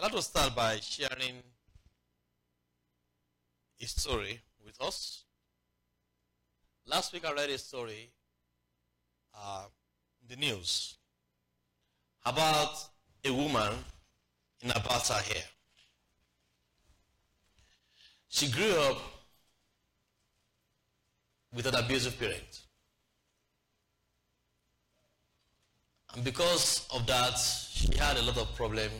I'd like to start by sharing a story with us. Last week I read a story in the news about a woman in Abasa here. She grew up with an abusive parent. And because of that, she had a lot of problems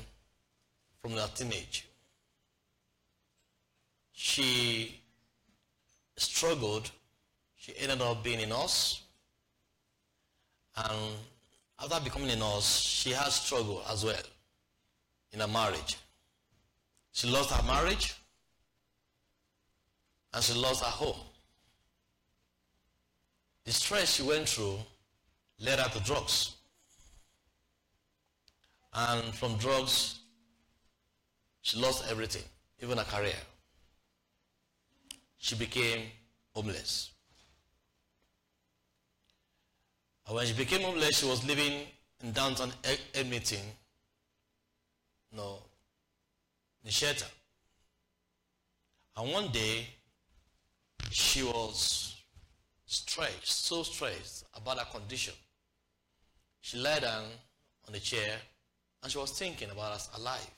from her teenage. She struggled. She ended up being a nurse. And after becoming a nurse, she had struggled as well in her marriage. She lost her marriage and she lost her home. The stress she went through led her to drugs. And from drugs, she lost everything, even her career. She became homeless. And when she became homeless, she was living in downtown Edmonton, in shelter. And one day, she was so stressed about her condition. She lay down on a chair and she was thinking about her life.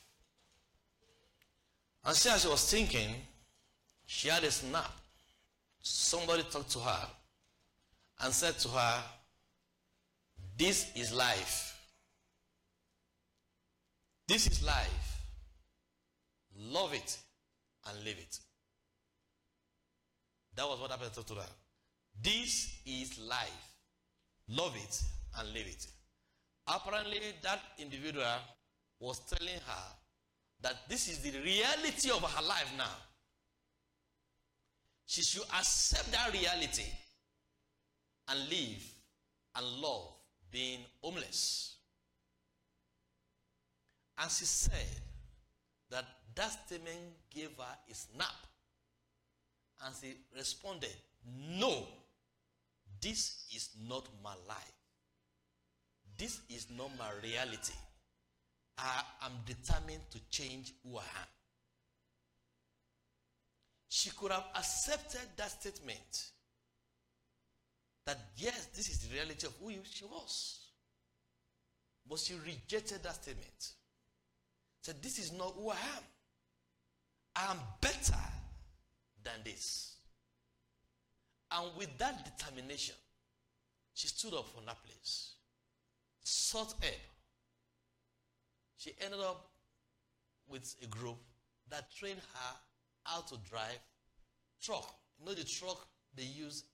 And as she was thinking, she had a snap. Somebody talked to her and said to her, "This is life. This is life. Love it and live it." That was what happened to her. This is life. Love it and live it. Apparently, that individual was telling her that this is the reality of her life now. She should accept that reality and live and love being homeless. And she said that statement gave her a snap. And she responded, "No, this is not my life. This is not my reality. I am determined to change who I am." She could have accepted that statement, that yes, this is the reality of who she was. But she rejected that statement. Said, "This is not who I am. I am better than this." And with that determination, she stood up from that place, sought help. She ended up with a group that trained her how to drive truck. You know the truck they use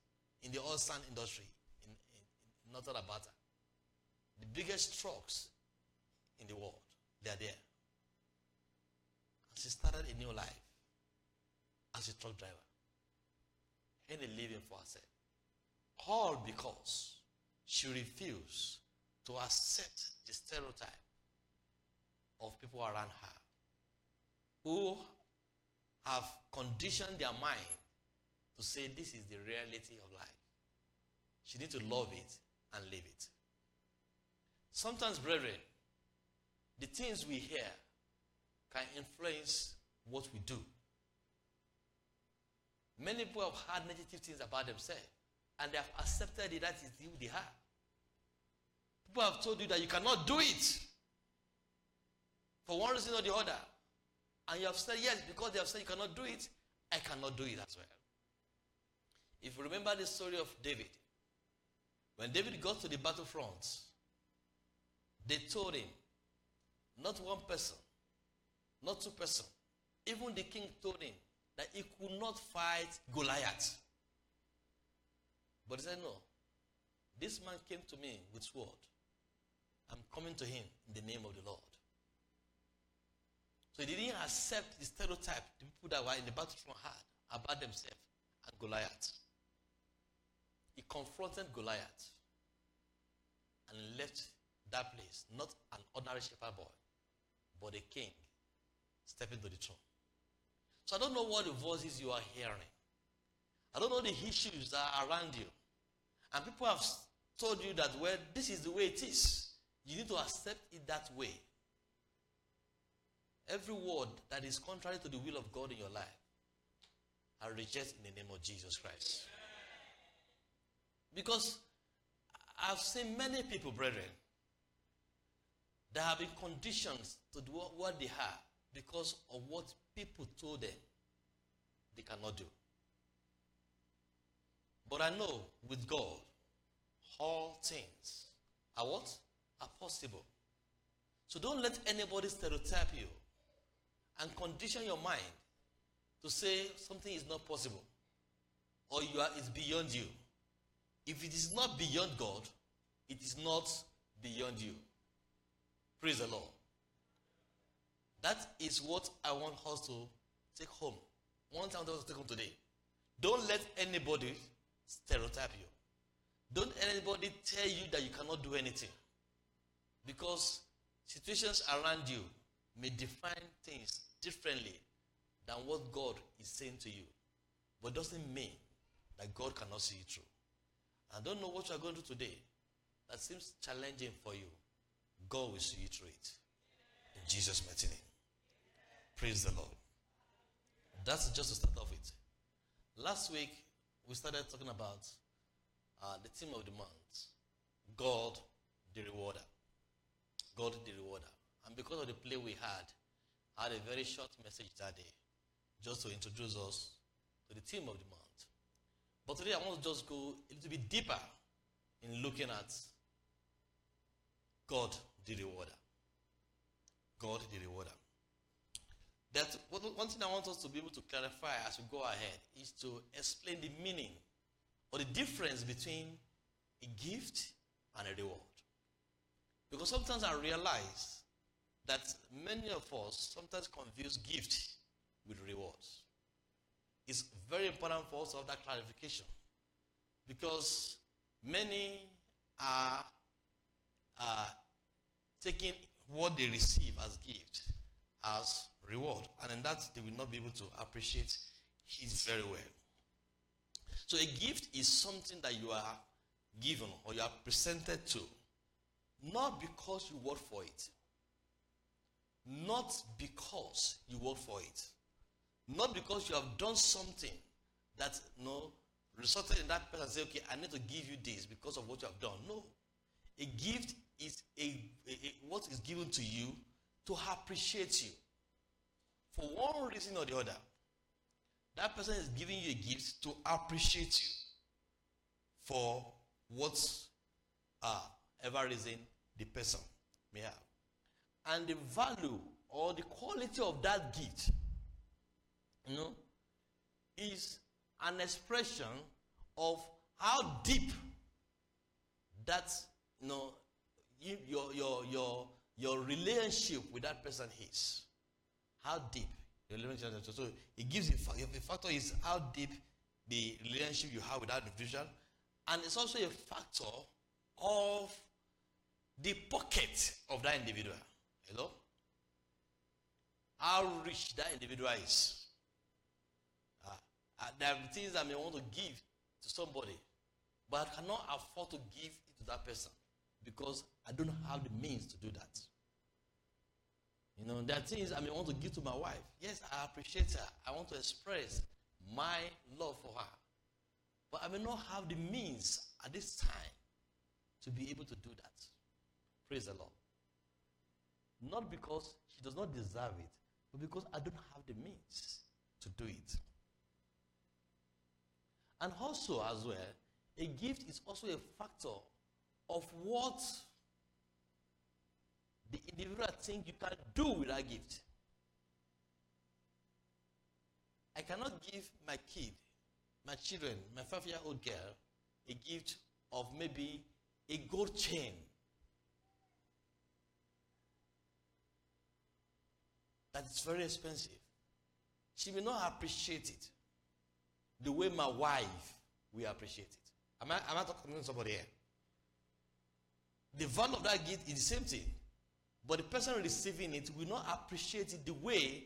in the oil sand industry in Northern Alberta. The biggest trucks in the world, they are there. And she started a new life as a truck driver, and a living for herself. All because she refused to accept the stereotype of people around her who have conditioned their mind to say this is the reality of life. She needs to love it and live it. Sometimes, brethren, the things we hear can influence what we do. Many people have heard negative things about themselves and they have accepted it, that is who they are. People have told you that you cannot do it for one reason or the other. And you have said, yes, because they have said you cannot do it, I cannot do it as well. If you remember the story of David, when David got to the battlefront, they told him, not one person, not two person, even the king told him that he could not fight Goliath. But he said, no, this man came to me with sword. I'm coming to him in the name of the Lord. So they didn't accept the stereotype the people that were in the battlefront had about themselves and Goliath. He confronted Goliath and left that place, not an ordinary shepherd boy, but a king stepping to the throne. So I don't know what the voices you are hearing. I don't know the issues that are around you. And people have told you that, well, this is the way it is. You need to accept it that way. Every word that is contrary to the will of God in your life, I reject in the name of Jesus Christ. Because I've seen many people, brethren, that have been conditioned to do what they have because of what people told them they cannot do. But I know with God, all things are what? Are possible. So don't let anybody stereotype you and condition your mind to say something is not possible or it's beyond you. If it is not beyond God, it is not beyond you. Praise the Lord. That is what I want us to take home. One time I want us to take home today. Don't let anybody stereotype you. Don't let anybody tell you that you cannot do anything. Because situations around you may define things differently than what God is saying to you. But it doesn't mean that God cannot see you through. I don't know what you are going to do today that seems challenging for you. God will see you through it. In Jesus' mighty name. Praise the Lord. That's just the start of it. Last week, we started talking about the theme of the month. God the Rewarder. God the Rewarder. And because of the play we had, I had a very short message that day just to introduce us to the theme of the month. But today I want to just go a little bit deeper in looking at God the Rewarder. God the Rewarder. That's one thing I want us to be able to clarify as we go ahead is to explain the meaning or the difference between a gift and a reward. Because sometimes I realize that many of us sometimes confuse gift with rewards. It's very important for us to have that clarification. Because many are taking what they receive as gift as reward. And in that, they will not be able to appreciate it very well. So a gift is something that you are given or you are presented to. Not because you work for it. Not because you work for it. Not because you have done something that resulted in that person say, okay, I need to give you this because of what you have done. No. A gift is what is given to you to appreciate you. For one reason or the other, that person is giving you a gift to appreciate you for whatever reason the person may have. And the value or the quality of that gift, is an expression of how deep that your relationship with that person is. How deep your relationship. So it gives a factor is how deep the relationship you have with that individual, and it's also a factor of the pocket of that individual. Hello? How rich that individual is. There are things I may want to give to somebody, but I cannot afford to give it to that person because I don't have the means to do that. There are things I may want to give to my wife. Yes, I appreciate her. I want to express my love for her. But I may not have the means at this time to be able to do that. Praise the Lord. Not because she does not deserve it, but because I don't have the means to do it. And also as well, a gift is also a factor of what the individual thinks you can do with that gift. I cannot give my 5-year-old girl, a gift of maybe a gold chain that is very expensive. She may not appreciate it the way my wife will appreciate it. Am I talking to somebody here? The value of that gift is the same thing, but the person receiving it will not appreciate it the way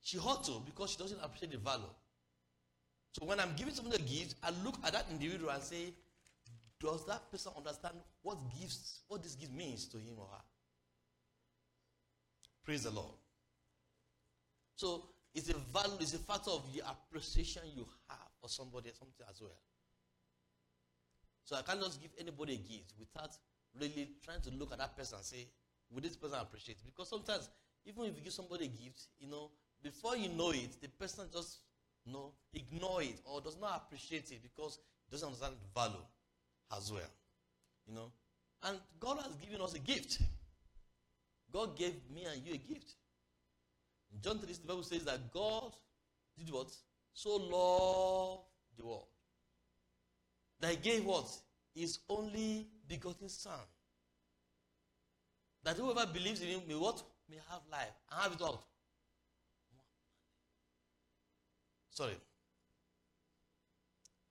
she ought to because she doesn't appreciate the value. So when I'm giving somebody a gift, I look at that individual and say, does that person understand what this gift means to him or her? Praise the Lord. So it's a value, it's a factor of the appreciation you have for somebody or something as well. So I cannot give anybody a gift without really trying to look at that person and say, would this person appreciate it? Because sometimes, even if you give somebody a gift, you know, before you know it, the person just, you know, ignore it or does not appreciate it because it doesn't understand the value as well. You know, and God has given us a gift. God gave me and you a gift. In John 3, the Bible says that God did what? So loved the world, that he gave what? His only begotten Son, that whoever believes in him may what? May have life and have it all. Sorry.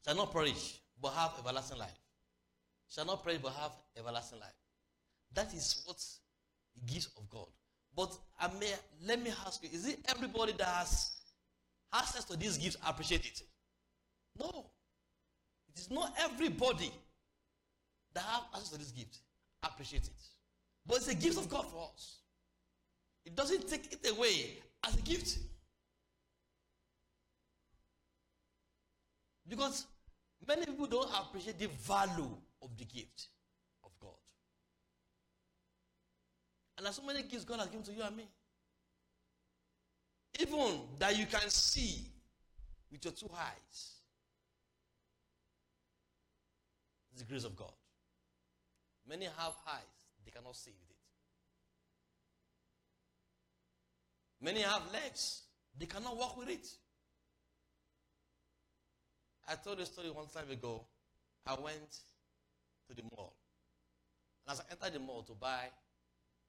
Shall not perish, but have everlasting life. Shall not perish, but have everlasting life. That is what the gift of God. But let me ask you, is it everybody that has access to these gifts appreciate it? No. It is not everybody that have access to this gift appreciate it. But it's a gift of God for us. It doesn't take it away as a gift. Because many people don't appreciate the value of the gift of God. And there are so many gifts God has given to you and me. Even that you can see with your two eyes. It's the grace of God. Many have eyes, they cannot see with it. Many have legs, they cannot walk with it. I told a story one time ago. I went to the mall. And as I entered the mall to buy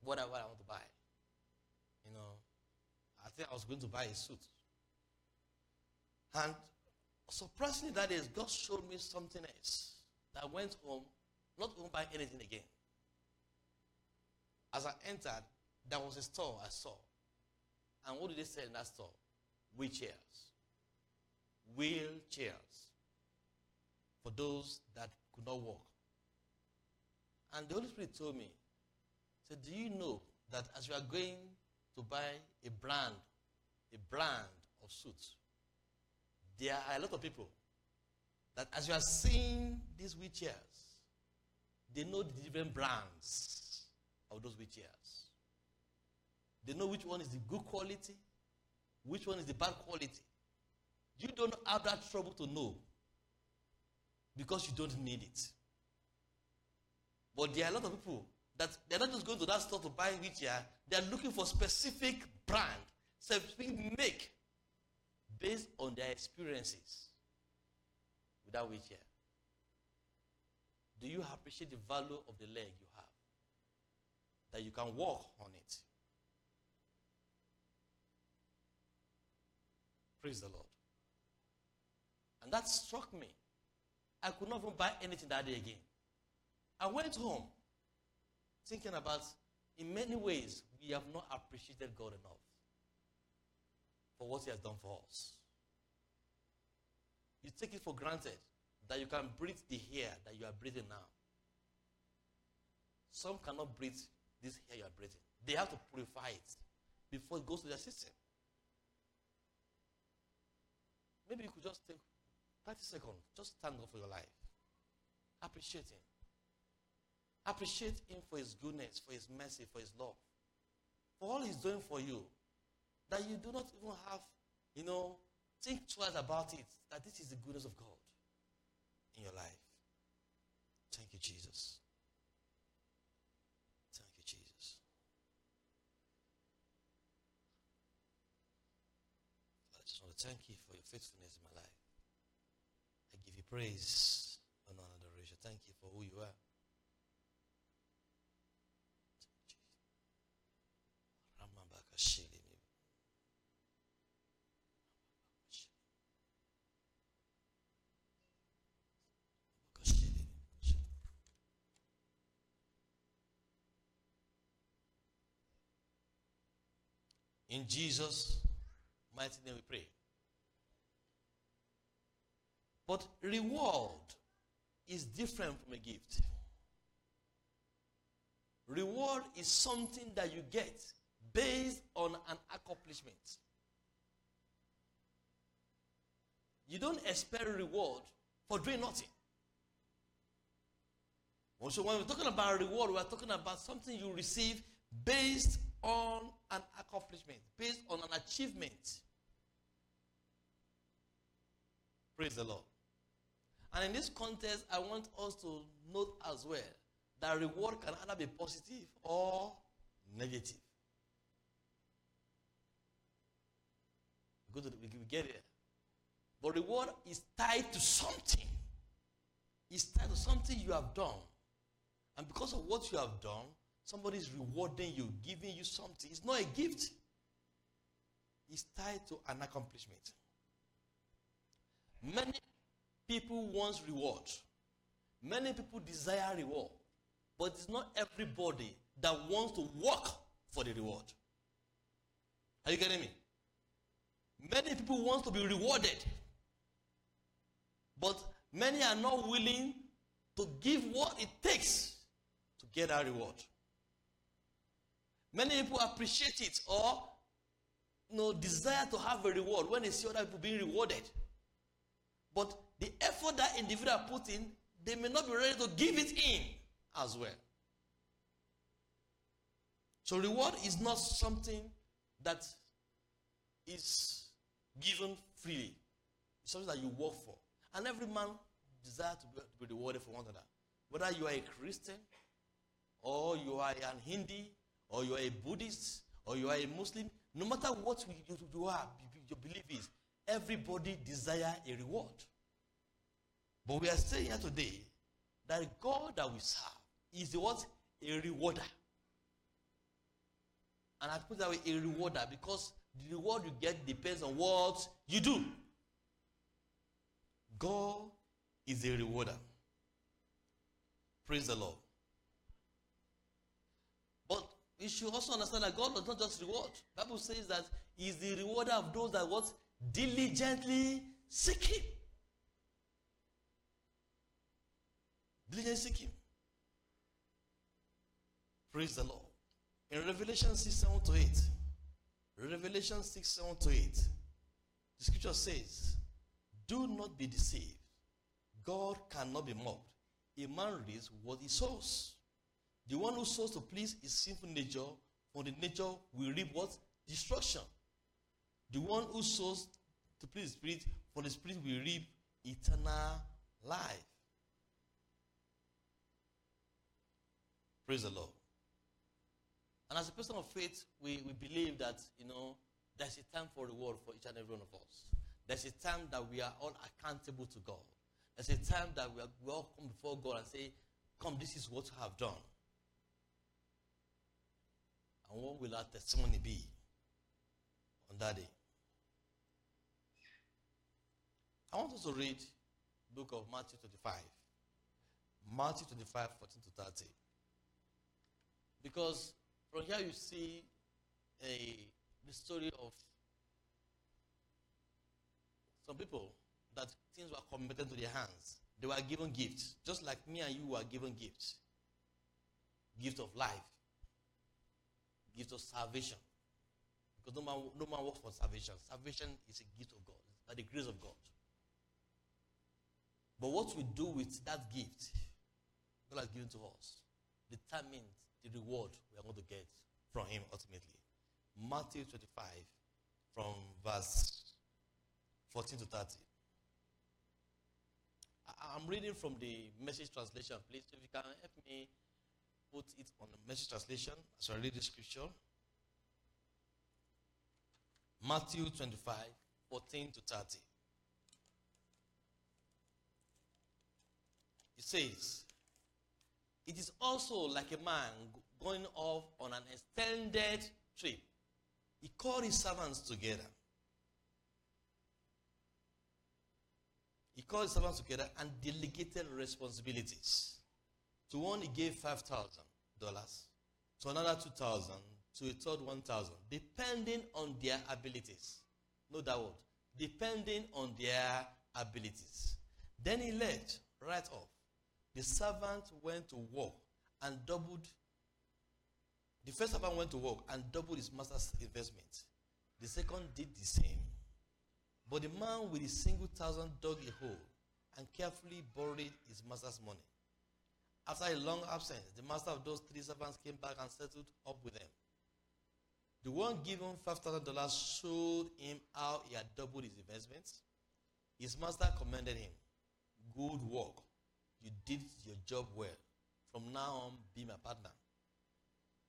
whatever I want to buy, you know, I think I was going to buy a suit. And surprisingly, that is, God showed me something else that I went home, not going to buy anything again. As I entered, there was a store I saw. And what did they sell in that store? Wheelchairs. Wheelchairs. For those that could not walk. And the Holy Spirit told me, so do you know that as you are going to buy a brand of suits, there are a lot of people that as you are seeing these wheelchairs, they know the different brands of those wheelchairs. They know which one is the good quality, which one is the bad quality. You don't have that trouble to know because you don't need it. But there are a lot of people that they're not just going to that store to buy wheelchair, they're looking for specific brand, specific make, based on their experiences with that wheelchair. Do you appreciate the value of the leg you have? That you can walk on it? Praise the Lord. And that struck me. I could not even buy anything that day again. I went home thinking about, in many ways, we have not appreciated God enough for what he has done for us. You take it for granted that you can breathe the air that you are breathing now. Some cannot breathe this air you are breathing. They have to purify it before it goes to their system. Maybe you could just take 30 seconds. Just thank God for your life. Appreciate him. Appreciate him for his goodness, for his mercy, for his love. For all he's doing for you. That you do not even have, you know, think twice about it. That this is the goodness of God in your life. Thank you, Jesus. Thank you, Jesus. I just want to thank you for your faithfulness in my life. I give you praise, honor, and adoration. Thank you for who you are. In Jesus' mighty name we pray. But reward is different from a gift. Reward is something that you get based on an accomplishment. You don't expect reward for doing nothing. Also, when we're talking about reward, we're talking about something you receive based on an accomplishment, based on an achievement. Praise the Lord. And in this context, I want us to note as well that reward can either be positive or negative. We get it. But reward is tied to something. It's tied to something you have done. And because of what you have done, somebody is rewarding you, giving you something. It's not a gift. It's tied to an accomplishment. Many people want reward. Many people desire reward. But it's not everybody that wants to work for the reward. Are you getting me? Many people want to be rewarded. But many are not willing to give what it takes to get that reward. Many people appreciate it or desire to have a reward when they see other people being rewarded. But the effort that individual put in, they may not be ready to give it in as well. So reward is not something that is given freely. It's something that you work for. And every man desires to be rewarded for one another. Whether you are a Christian, or you are an Hindu, or you are a Buddhist, or you are a Muslim, no matter what you are, your belief is, everybody desires a reward. But we are saying here today that God that we serve is what? A rewarder. And I put that way, a rewarder, because the reward you get depends on what you do. God is a rewarder. Praise the Lord. But we should also understand that God does not just reward. The Bible says that He is the rewarder of those that what? Diligently seek Him. Diligently seek Him. Praise the Lord. In Revelation 6:7-8. Revelation 6:7-8. The scripture says, "Do not be deceived. God cannot be mocked. A man reaps what he sows. The one who sows to please his sinful nature, for the nature will reap what? Destruction. The one who sows to please the Spirit, for the Spirit will reap eternal life." Praise the Lord. And as a person of faith, we believe that, there's a time for reward for each and every one of us. There's a time that we are all accountable to God. There's a time that we all come before God and say, "Come, this is what I have done." And what will our testimony be on that day? I want us to read the book of Matthew 25. Matthew 25, 14-30. Because from here you see the story of some people that things were committed to their hands. They were given gifts, just like me and you were given gifts. Gift of life. Gift of salvation. Because no man works for salvation. Salvation is a gift of God, by the grace of God. But what we do with that gift God has given to us determines the reward we are going to get from Him ultimately. Matthew 25 from verse 14-30. I'm reading from the Message translation. Please, if you can help me put it on the Message translation as I read the scripture. Matthew 25, 14-30. It says, "It is also like a man going off on an extended trip. He called his servants together. And delegated responsibilities. To one he gave $5,000, to another $2,000, to a third $1,000, depending on their abilities." Note that word, depending on their abilities. "Then he left right off. The servant went to work and doubled The first servant went to work and doubled his master's investment. The second did the same. But the man with a single thousand dug a hole and carefully borrowed his master's money. After a long absence, the master of those three servants came back and settled up with them. The one given $5,000 showed him how he had doubled his investments. His master commended him. Good work. You did your job well. From now on, be my partner.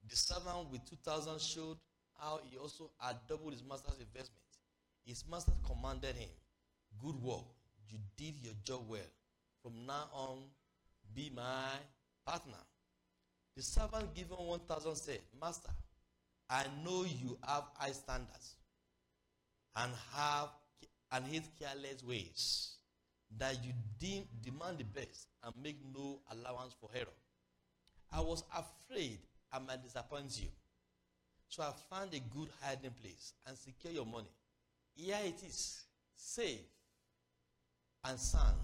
The servant with 2,000 showed how he also had doubled his master's investment. His master commanded him, good work. You did your job well. From now on, be my partner. The servant given 1,000 said, Master, I know you have high standards and hate careless ways, that you demand the best and make no allowance for error. I was afraid I might disappoint you. So I found a good hiding place and secure your money. Here it is, safe and sound,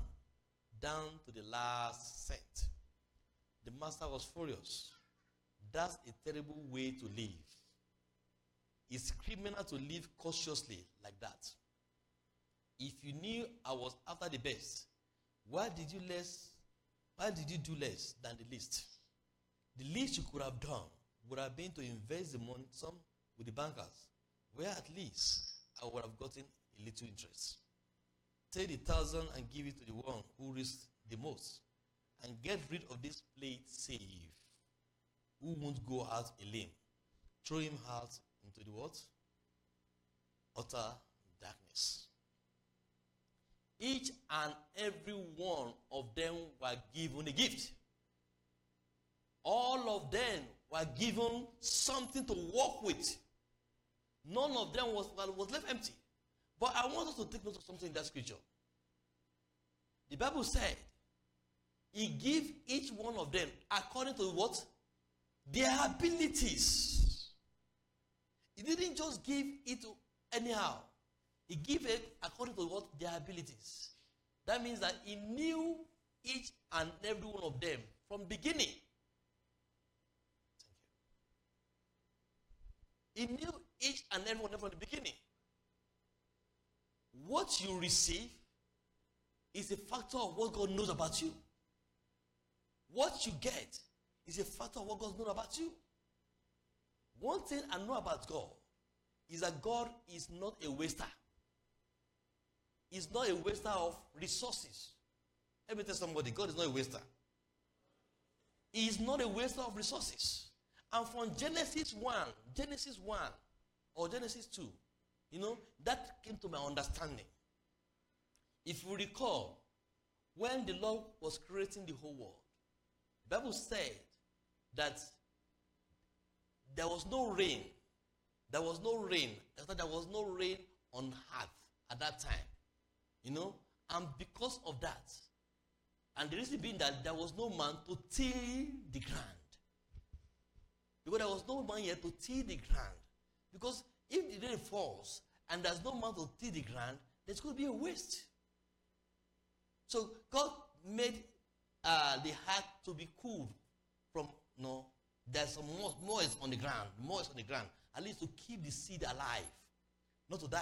down to the last cent. The master was furious. That's a terrible way to live. It's criminal to live cautiously like that. If you knew I was after the best, why did you do less than the least? The least you could have done would have been to invest the money some with the bankers, where at least I would have gotten a little interest. Take the 1,000 and give it to the one who risked the most, and get rid of this plate safe, who won't go out a limb. Throw him out into the what? Utter darkness. Each and every one of them were given a gift. All of them were given something to work with. None of them was left empty. But I want us to take note of something in that scripture. The Bible said, He gave each one of them according to what? Their abilities. He didn't just give it to anyhow. He gave it according to what? Their abilities. That means that He knew each and every one of them from beginning. He knew each and every one from the beginning. What you receive is a factor of what God knows about you. What you get is a factor of what God knows about you. One thing I know about God is that God is not a waster. He's not a waster of resources. Let me tell somebody, God is not a waster. He is not a waster of resources. And from Genesis 1 or Genesis 2, that came to my understanding. If you recall, when the Lord was creating the whole world, the Bible said that there was no rain on earth at that time, and because of that, and the reason being that there was no man to till the ground. Because there was no man here to till the ground. Because if the rain falls and there's no man to till the ground, there's going to be a waste. So God made the earth to be cooled from, there's some moist on the ground, at least to keep the seed alive, not to die.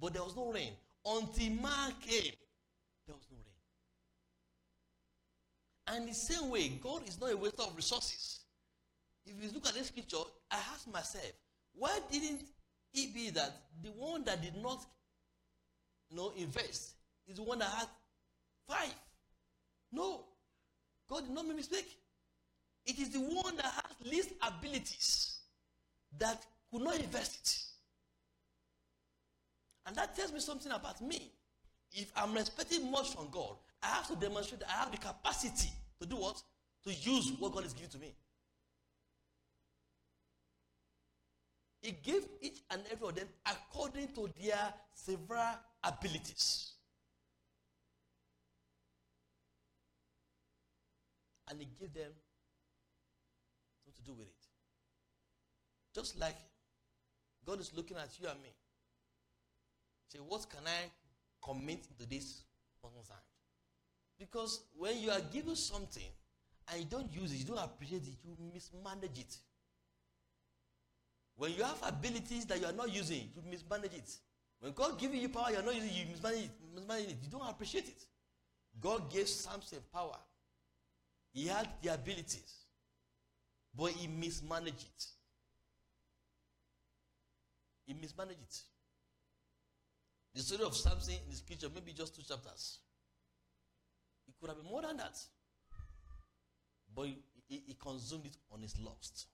But there was no rain. Until man came, there was no rain. And the same way, God is not a waster of resources. If you look at this scripture, I ask myself, why didn't it be that the one that did not invest is the one that had 5? No. God did not make a mistake. It is the one that has least abilities that could not invest it. And that tells me something about me. If I'm expecting much from God, I have to demonstrate that I have the capacity to do what? To use what God is giving to me. He gave each and every one of them according to their several abilities. And He gave them something to do with it. Just like God is looking at you and me. Say, what can I commit into this person's hand? Because when you are given something and you don't use it, you don't appreciate it, you mismanage it. When you have abilities that you are not using, you mismanage it. When God gives you power you are not using, you mismanage it. You don't appreciate it. God gave Samson power. He had the abilities, but he mismanaged it. He mismanaged it. The story of Samson in the scripture, maybe just 2 chapters. It could have been more than that. But he consumed it on his lust.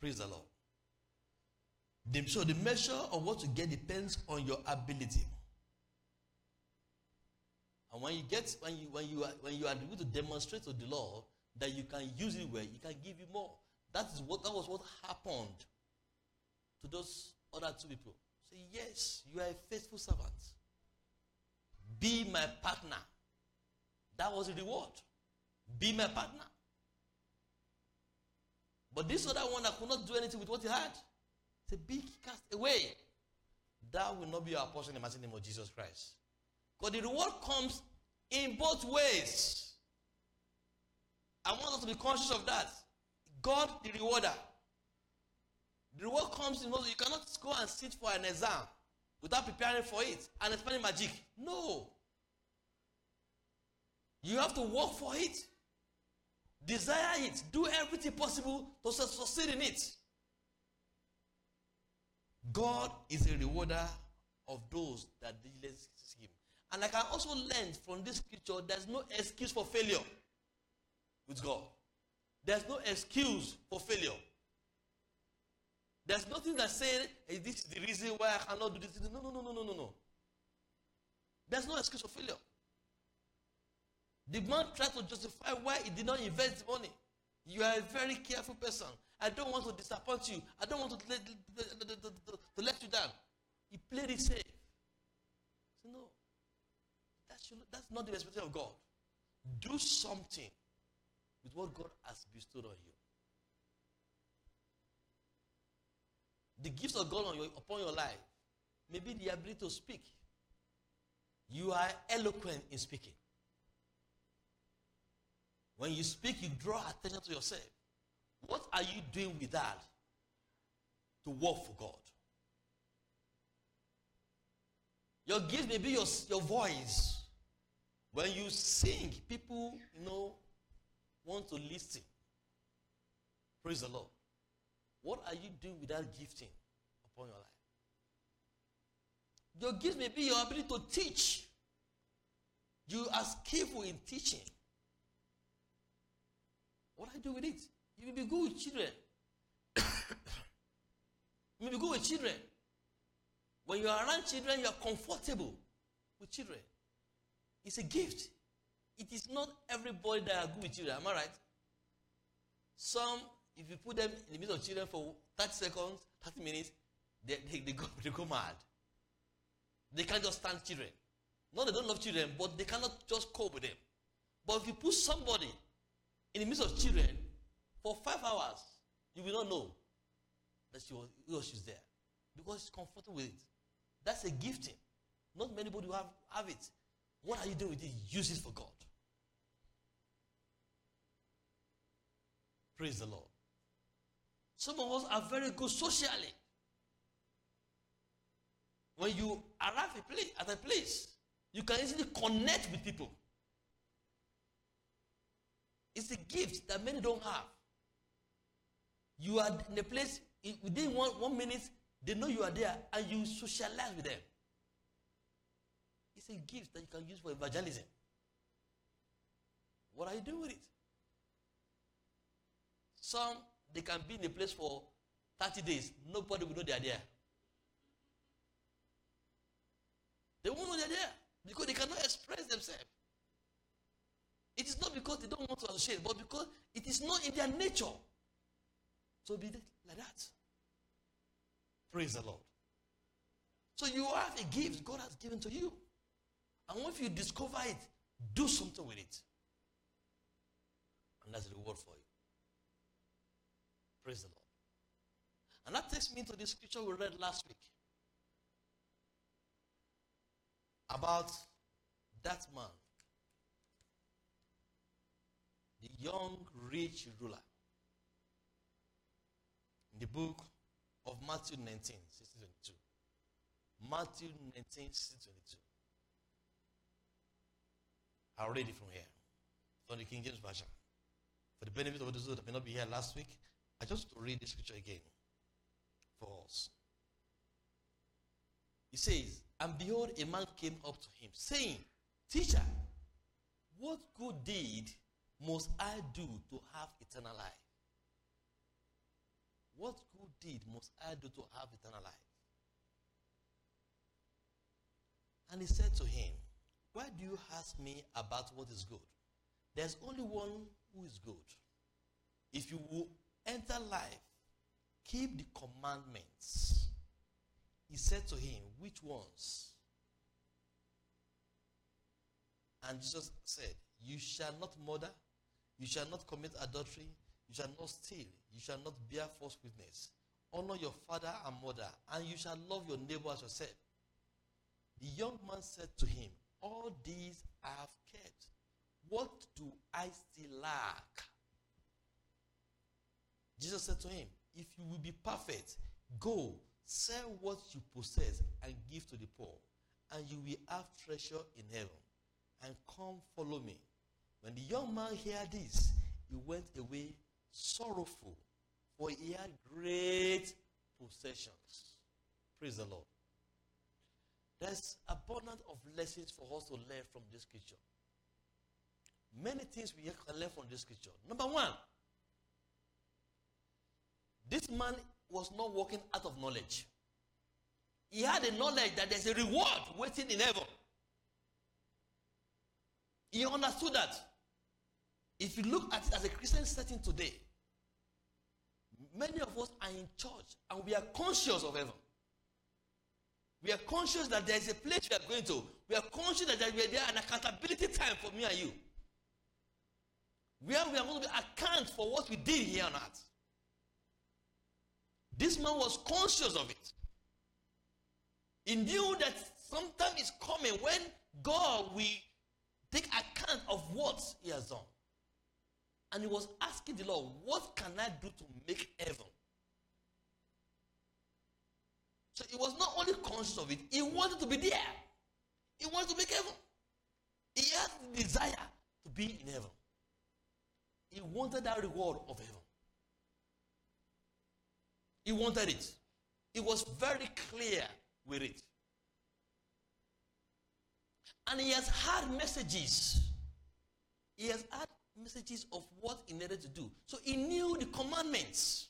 Praise the Lord. So the measure of what you get depends on your ability. And when you are able to demonstrate to the Lord that you can use it well, He can give you more. That was what happened to those other 2 people. Say, yes, you are a faithful servant. Be my partner. That was the reward. Be my partner. But this other one that could not do anything with what he had, it's a big cast away. That will not be our portion in the mighty name of Jesus Christ. Because the reward comes in both ways. I want us to be conscious of that. God, the rewarder. The reward comes in both ways. You cannot go and sit for an exam without preparing for it and expecting magic. No. You have to work for it. Desire it. Do everything possible to succeed in it. God is a rewarder of those that diligently seek Him. And I can also learn from this scripture, there's no excuse for failure with God. There's no excuse for failure. There's nothing that says, hey, this is the reason why I cannot do this. No. There's no excuse for failure. The man tried to justify why he did not invest money. You are a very careful person. I don't want to disappoint you. I don't want to let you down. He played it safe. So no, that's not the expectation of God. Do something with what God has bestowed on you. The gifts of God upon your life may be the ability to speak. You are eloquent in speaking. When you speak, you draw attention to yourself. What are you doing with that to work for God? Your gift may be your voice. When you sing, people, want to listen. Praise the Lord. What are you doing with that gifting upon your life? Your gift may be your ability to teach. You are skillful in teaching. What do I do with it? You may be good with children. You may be good with children. When you are around children, you are comfortable with children. It's a gift. It is not everybody that are good with children. Am I right? Some, if you put them in the middle of children for 30 seconds, 30 minutes, they go mad. They can't just stand children. No, they don't love children, but they cannot just cope with them. But if you put somebody in the midst of children, for 5 hours, you will not know that she's there. Because she's comfortable with it. That's a gifting. Not many people have it. What are you doing with it? Use it for God. Praise the Lord. Some of us are very good socially. When you arrive at a place, you can easily connect with people. It's a gift that many don't have. You are in a place, within one minute, they know you are there and you socialize with them. It's a gift that you can use for evangelism. What are you doing with it? Some, they can be in a place for 30 days. Nobody will know they are there. They won't know they are there because they cannot express themselves. It is not because they don't want to associate, but because it is not in their nature. So be like that. Praise the Lord. So you have a gift God has given to you. And once you discover it, do something with it. And that's the reward for you. Praise the Lord. And that takes me to the scripture we read last week. About that man. The young rich ruler. In the book of Matthew 19, 6:22. Matthew 19, 6:22. I'll read it from here, from the King James Version. For the benefit of those that may not be here last week, I just want to read this scripture again for us. It says, and behold, a man came up to him, saying, Teacher, what good deed must I do to have eternal life? What good deed must I do to have eternal life? And he said to him, Why do you ask me about what is good? There's only one who is good. If you will enter life, keep the commandments. He said to him, Which ones? And Jesus said, You shall not murder, you shall not commit adultery, you shall not steal, you shall not bear false witness, honor your father and mother, and you shall love your neighbor as yourself. The young man said to him, All these I have kept. What do I still lack? Jesus said to him, If you will be perfect, go, sell what you possess and give to the poor, and you will have treasure in heaven. And come follow me. When the young man heard this, he went away sorrowful, for he had great possessions. Praise the Lord. There's abundance of lessons for us to learn from this scripture. Many things we can learn from this scripture. Number one, this man was not walking out of knowledge. He had a knowledge that there's a reward waiting in heaven. He understood that. If you look at it as a Christian setting today, many of us are in church and we are conscious of heaven. We are conscious that there is a place we are going to. We are conscious that we are there an accountability time for me and you. Where we are going to be account for what we did here on earth. This man was conscious of it. He knew that sometime is coming when God will take account of what he has done. And he was asking the Lord, what can I do to make heaven? So he was not only conscious of it, he wanted to be there. He wanted to make heaven. He had the desire to be in heaven. He wanted that reward of heaven. He wanted it. He was very clear with it. And he has had messages. He has had messages of what he needed to do. So he knew the commandments.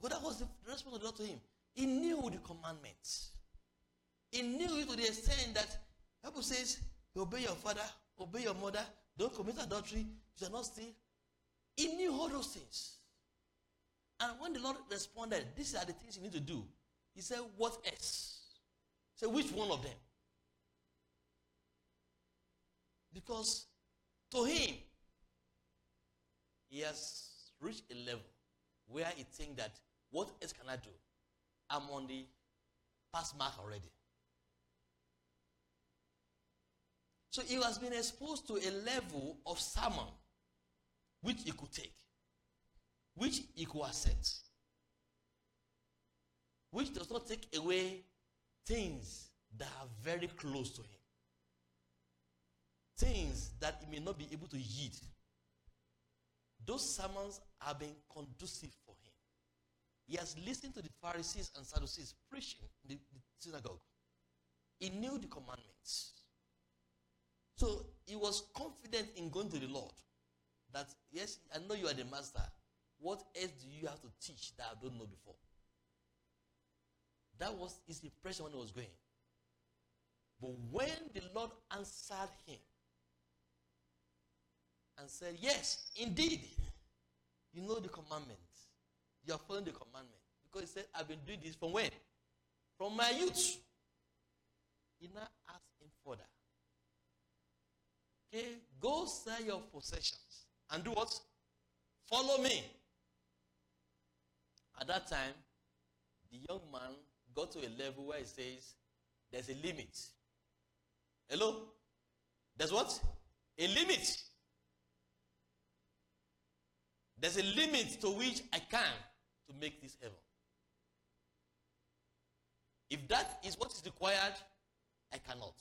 But that was the response of the Lord to him. He knew the commandments. He knew it to the extent that the Bible says, obey your father, obey your mother, don't commit adultery, you shall not steal. He knew all those things. And when the Lord responded, these are the things you need to do. He said, what else? Say, which one of them? Because to him, he has reached a level where he thinks that what else can I do? I'm on the past mark already. So he has been exposed to a level of sermon which he could take, which he could accept, which does not take away things that are very close to him. Things that he may not be able to yield. Those sermons have been conducive for him. He has listened to the Pharisees and Sadducees preaching in the synagogue. He knew the commandments. So he was confident in going to the Lord. That, yes, I know you are the master. What else do you have to teach that I don't know before? That was his impression when he was going. But when the Lord answered him and said, yes, indeed, you know the commandment. You are following the commandment. Because he said, I've been doing this from when? From my youth. He now asked him further. Okay, go sell your possessions and do what? Follow me. At that time, the young man got to a level where he says, there's a limit. Hello? There's what? A limit. There's a limit to which I can to make this heaven. If that is what is required, I cannot.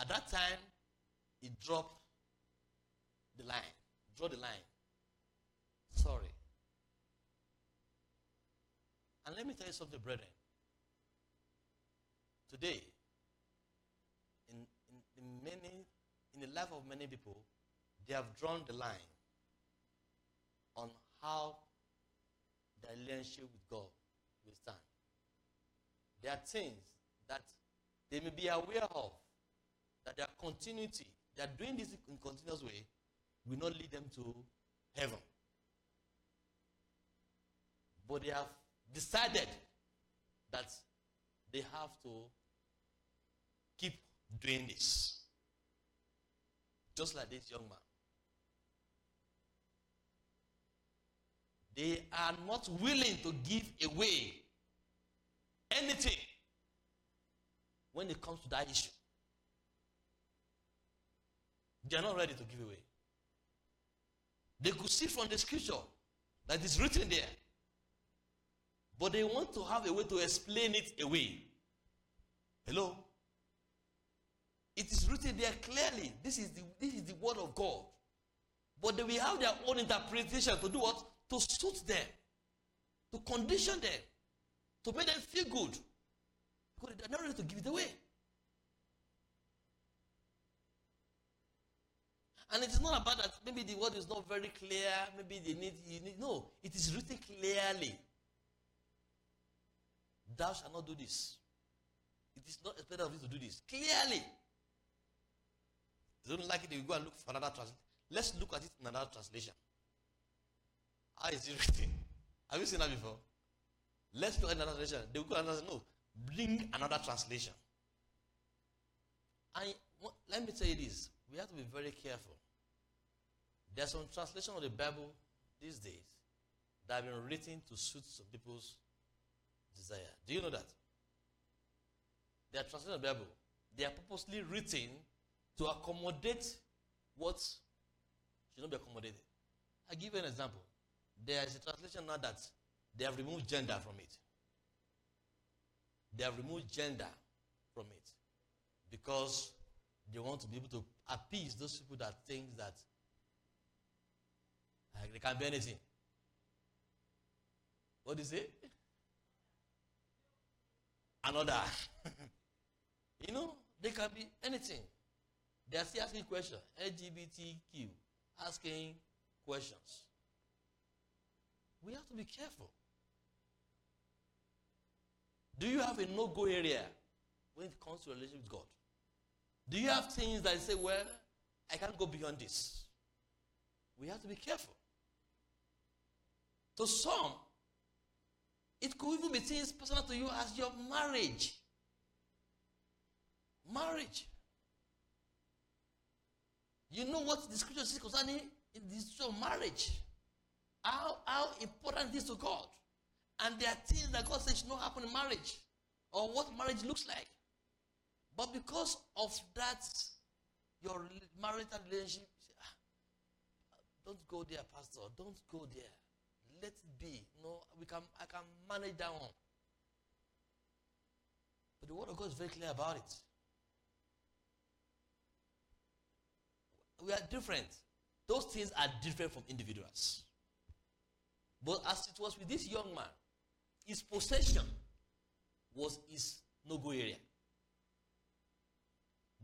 At that time, he dropped the line. Draw the line. Sorry. And let me tell you something, brethren. Today, in the life of many people, they have drawn the line on how their relationship with God will stand. There are things that they may be aware of, that their continuity, they are doing this in a continuous way, will not lead them to heaven. But they have decided that they have to keep doing this. Just like this young man. They are not willing to give away anything when it comes to that issue. They are not ready to give away. They could see from the scripture that is written there, but they want to have a way to explain it away. Hello? It is written there clearly. This is the word of God. But they will have their own interpretation to do what? To suit them. To condition them. To make them feel good. Because they are not ready to give it away. And it is not about that maybe the word is not very clear. Maybe you need. No, it is written clearly. Thou shalt not do this. It is not expected of you to do this. Clearly. They don't like it, they will go and look for another translation. Let's look at it in another translation. How is it written? Have you seen that before? Let's look at another translation. They will go and say, no, bring another translation. Let me tell you this. We have to be very careful. There are some translations of the Bible these days that have been written to suit some people's desire. Do you know that? They are translations of the Bible. They are purposely written to accommodate what should not be accommodated. I'll give you an example. There is a translation now that they have removed gender from it. They have removed gender from it because they want to be able to appease those people that think that they can't be anything. What do you say? Another. You know, they can be anything. They are still asking questions. LGBTQ. Asking questions. We have to be careful. Do you have a no-go area when it comes to relationship with God? Do you have things that say, well, I can't go beyond this? We have to be careful. To some, it could even be things personal to you as your marriage. Marriage. You know what the scripture says concerning this issue of marriage. How important it is to God. And there are things that God says should not happen in marriage. Or what marriage looks like. But because of that, your marital relationship, don't go there, Pastor. Don't go there. Let it be. No, I can manage that one. But the word of God is very clear about it. We are different. Those things are different from individuals. But as it was with this young man, his possession was his no-go area.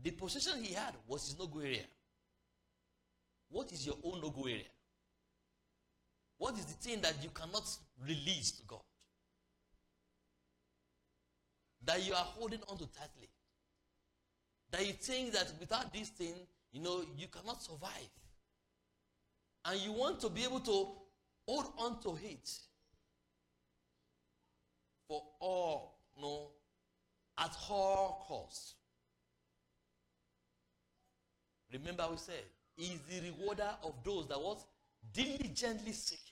The possession he had was his no-go area. What is your own no-go area? What is the thing that you cannot release to God? That you are holding on to tightly? That you think that without this thing, you know, you cannot survive. And you want to be able to hold on to it for all, you know, at all costs. Remember we said, he is the rewarder of those that was diligently seeking.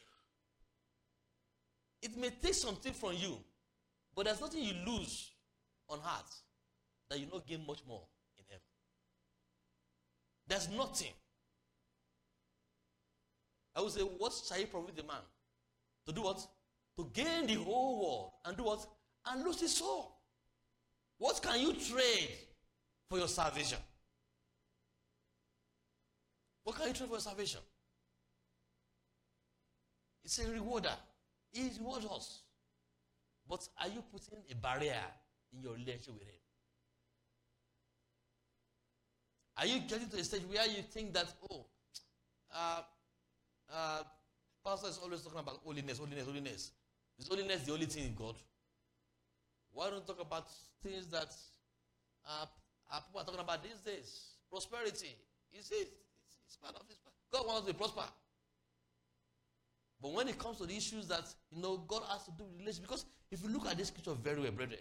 It may take something from you, but there's nothing you lose on earth that you not gain much more in heaven. There's nothing. I will say, what shall it profit the man? To do what? To gain the whole world and do what? And lose his soul. What can you trade for your salvation? What can you trade for your salvation? It's a rewarder. He rewards us. But are you putting a barrier in your relationship with him? Are you getting to a stage where you think that, pastor is always talking about holiness, holiness, holiness. Is holiness the only thing in God? Why don't we talk about things that people are talking about these days? Prosperity. You see, it's part of this. God wants to prosper. But when it comes to the issues that, God has to do with relationship, because if you look at this scripture very well, brethren,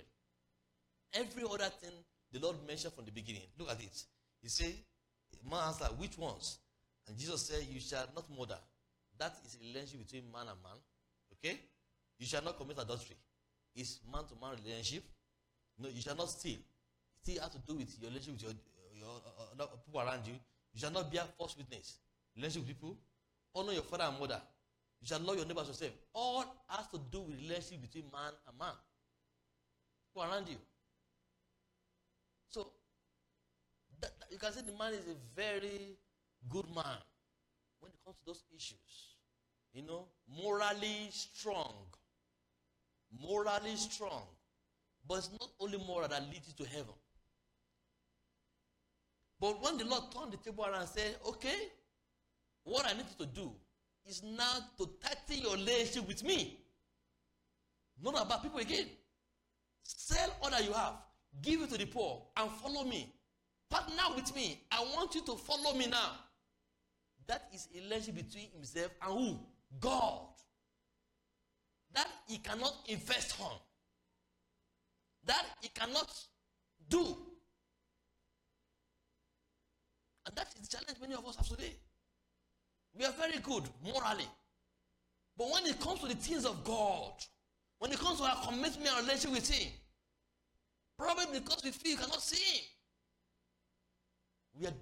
every other thing the Lord mentioned from the beginning, look at it. He said, the man asked, which ones? And Jesus said, you shall not murder. That is a relationship between man and man. Okay? You shall not commit adultery. It's man-to-man relationship. No, you shall not steal. Steal has to do with your relationship with your people around you. You shall not bear false witness. Relationship with people. Honor your father and mother. You shall love your neighbor as yourself. All has to do with relationship between man and man. People around you. So, you can say the man is a very good man when it comes to those issues. Morally strong. Morally strong. But it's not only moral that leads you to heaven. But when the Lord turned the table around and said, okay, what I need you to do is now to tighten your relationship with me. Not about people again. Sell all that you have. Give it to the poor and follow me. Partner with me. I want you to follow me now. That is a relationship between himself and who? God. That he cannot invest on. That he cannot do. And that is the challenge many of us have today. We are very good morally. But when it comes to the things of God, when it comes to our commitment and relationship with him, probably because we feel you cannot see him,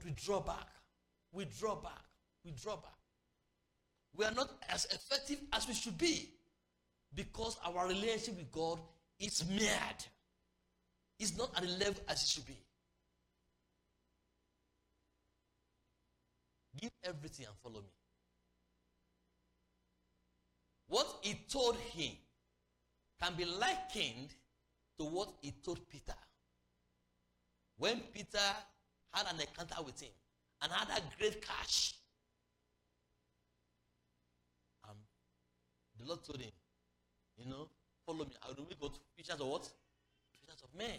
we draw back. We draw back. We draw back. We are not as effective as we should be because our relationship with God is marred. It's not at the level as it should be. Give everything and follow me. What he told him can be likened to what he told Peter. When Peter had an encounter with him and had a great catch, and the Lord told him, follow me. I will go to fishers of what? Fishers of men.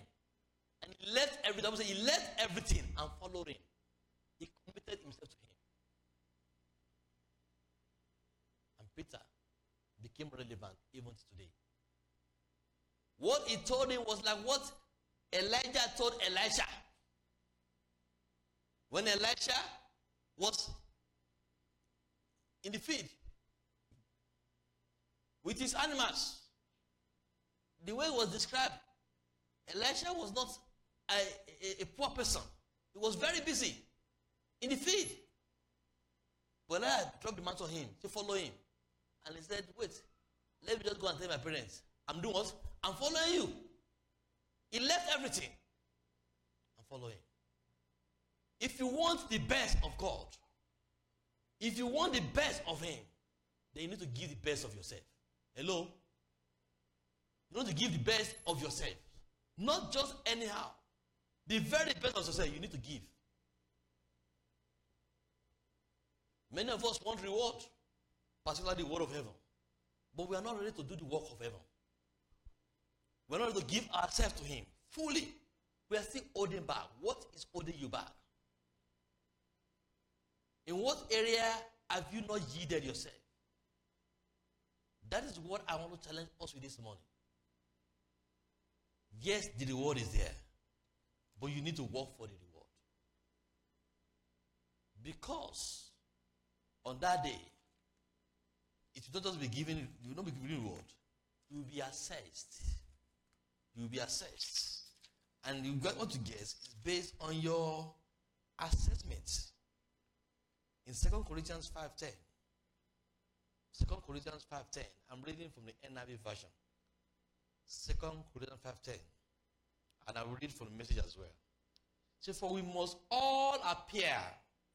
And he left everything. He left everything and followed him. He committed himself to him. And Peter became relevant even today. What he told him was like what Elijah told Elisha. When Elisha was in the field with his animals, the way it was described, Elisha was not a poor person. He was very busy in the field. But Elijah dropped the mantle on him to follow him. And he said, wait, let me just go and tell my parents. I'm doing what? I'm following you. He left everything. I'm following. If you want the best of God, if you want the best of him, then you need to give the best of yourself. Hello? You need to give the best of yourself. Not just anyhow. The very best of yourself you need to give. Many of us want reward, particularly the word of heaven. But we are not ready to do the work of heaven. We are not ready to give ourselves to him fully. We are still holding back. What is holding you back? In what area have you not yielded yourself? That is what I want to challenge us with this morning. Yes, the reward is there, but you need to work for the reward. Because on that day, it will not just be given, you will not be given reward. You will be assessed. You will be assessed. And you got what to guess is based on your assessment. In 2 Corinthians 5:10, 2 Corinthians 5:10. I'm reading from the NIV version. 2 Corinthians 5:10. And I will read from the message as well. So, for we must all appear.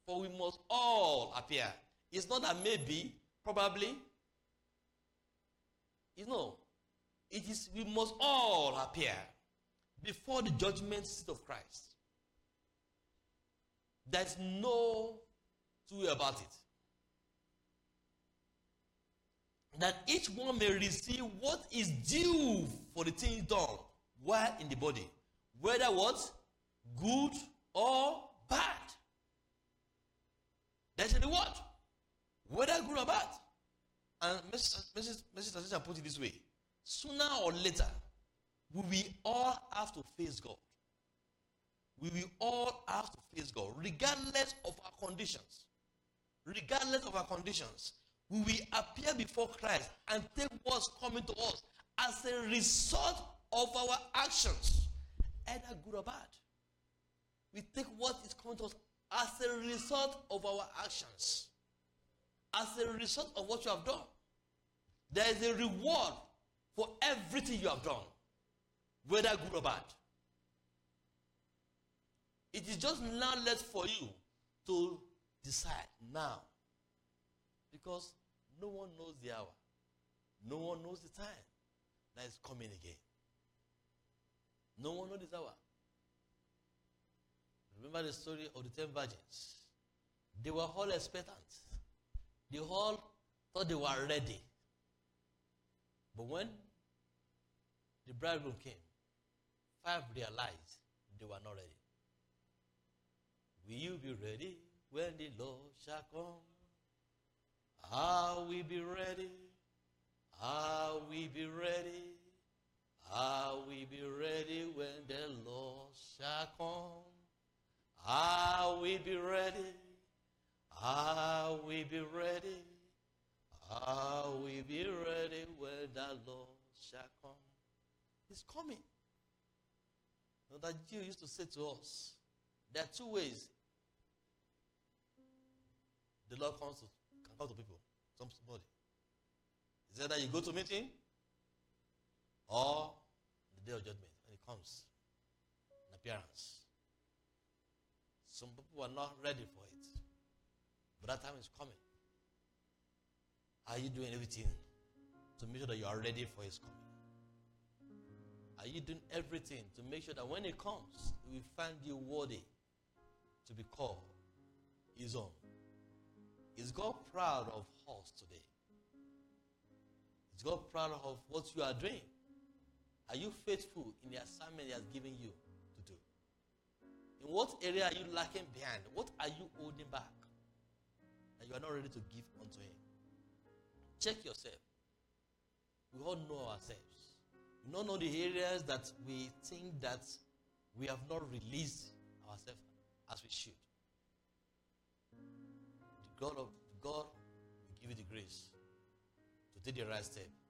It's not that maybe, probably. You know, it is we must all appear before the judgment seat of Christ. There's no two way about it. That each one may receive what is due for the things done while in the body, whether what? Good or bad. That's the word. Whether good or bad. And message translation put it this way: sooner or later, we all have to face God. We will all have to face God, regardless of our conditions. Regardless of our conditions, we will appear before Christ and take what's coming to us as a result of our actions, either good or bad. We take what is coming to us as a result of our actions, as a result of what you have done. There is a reward for everything you have done, whether good or bad. It is just now left for you to decide now. Because no one knows the hour. No one knows the time that is coming again. No one knows this hour. Remember the story of the 10 virgins. They were all expectant. They all thought they were ready. But when the bridegroom came, 5 realized they were not ready. Will you be ready when the Lord shall come? I will be ready. I will be ready. I will be ready when the Lord shall come. I will be ready. I will be ready. I will be ready when the Lord shall come. He's coming. Now that Jew used to say to us, there are two ways the Lord can come to people, somebody. It's either you go to meet him or the day of judgment, and he comes in appearance. Some people are not ready for it, but that time is coming. Are you doing everything to make sure that you are ready for his coming? Are you doing everything to make sure that when he comes, he will find you worthy to be called his own? Is God proud of us today? Is God proud of what you are doing? Are you faithful in the assignment he has given you to do? In what area are you lacking behind? What are you holding back that you are not ready to give unto him? Check yourself. We all know ourselves. We all know the areas that we think that we have not released ourselves as we should. God will give you the grace to take the right step.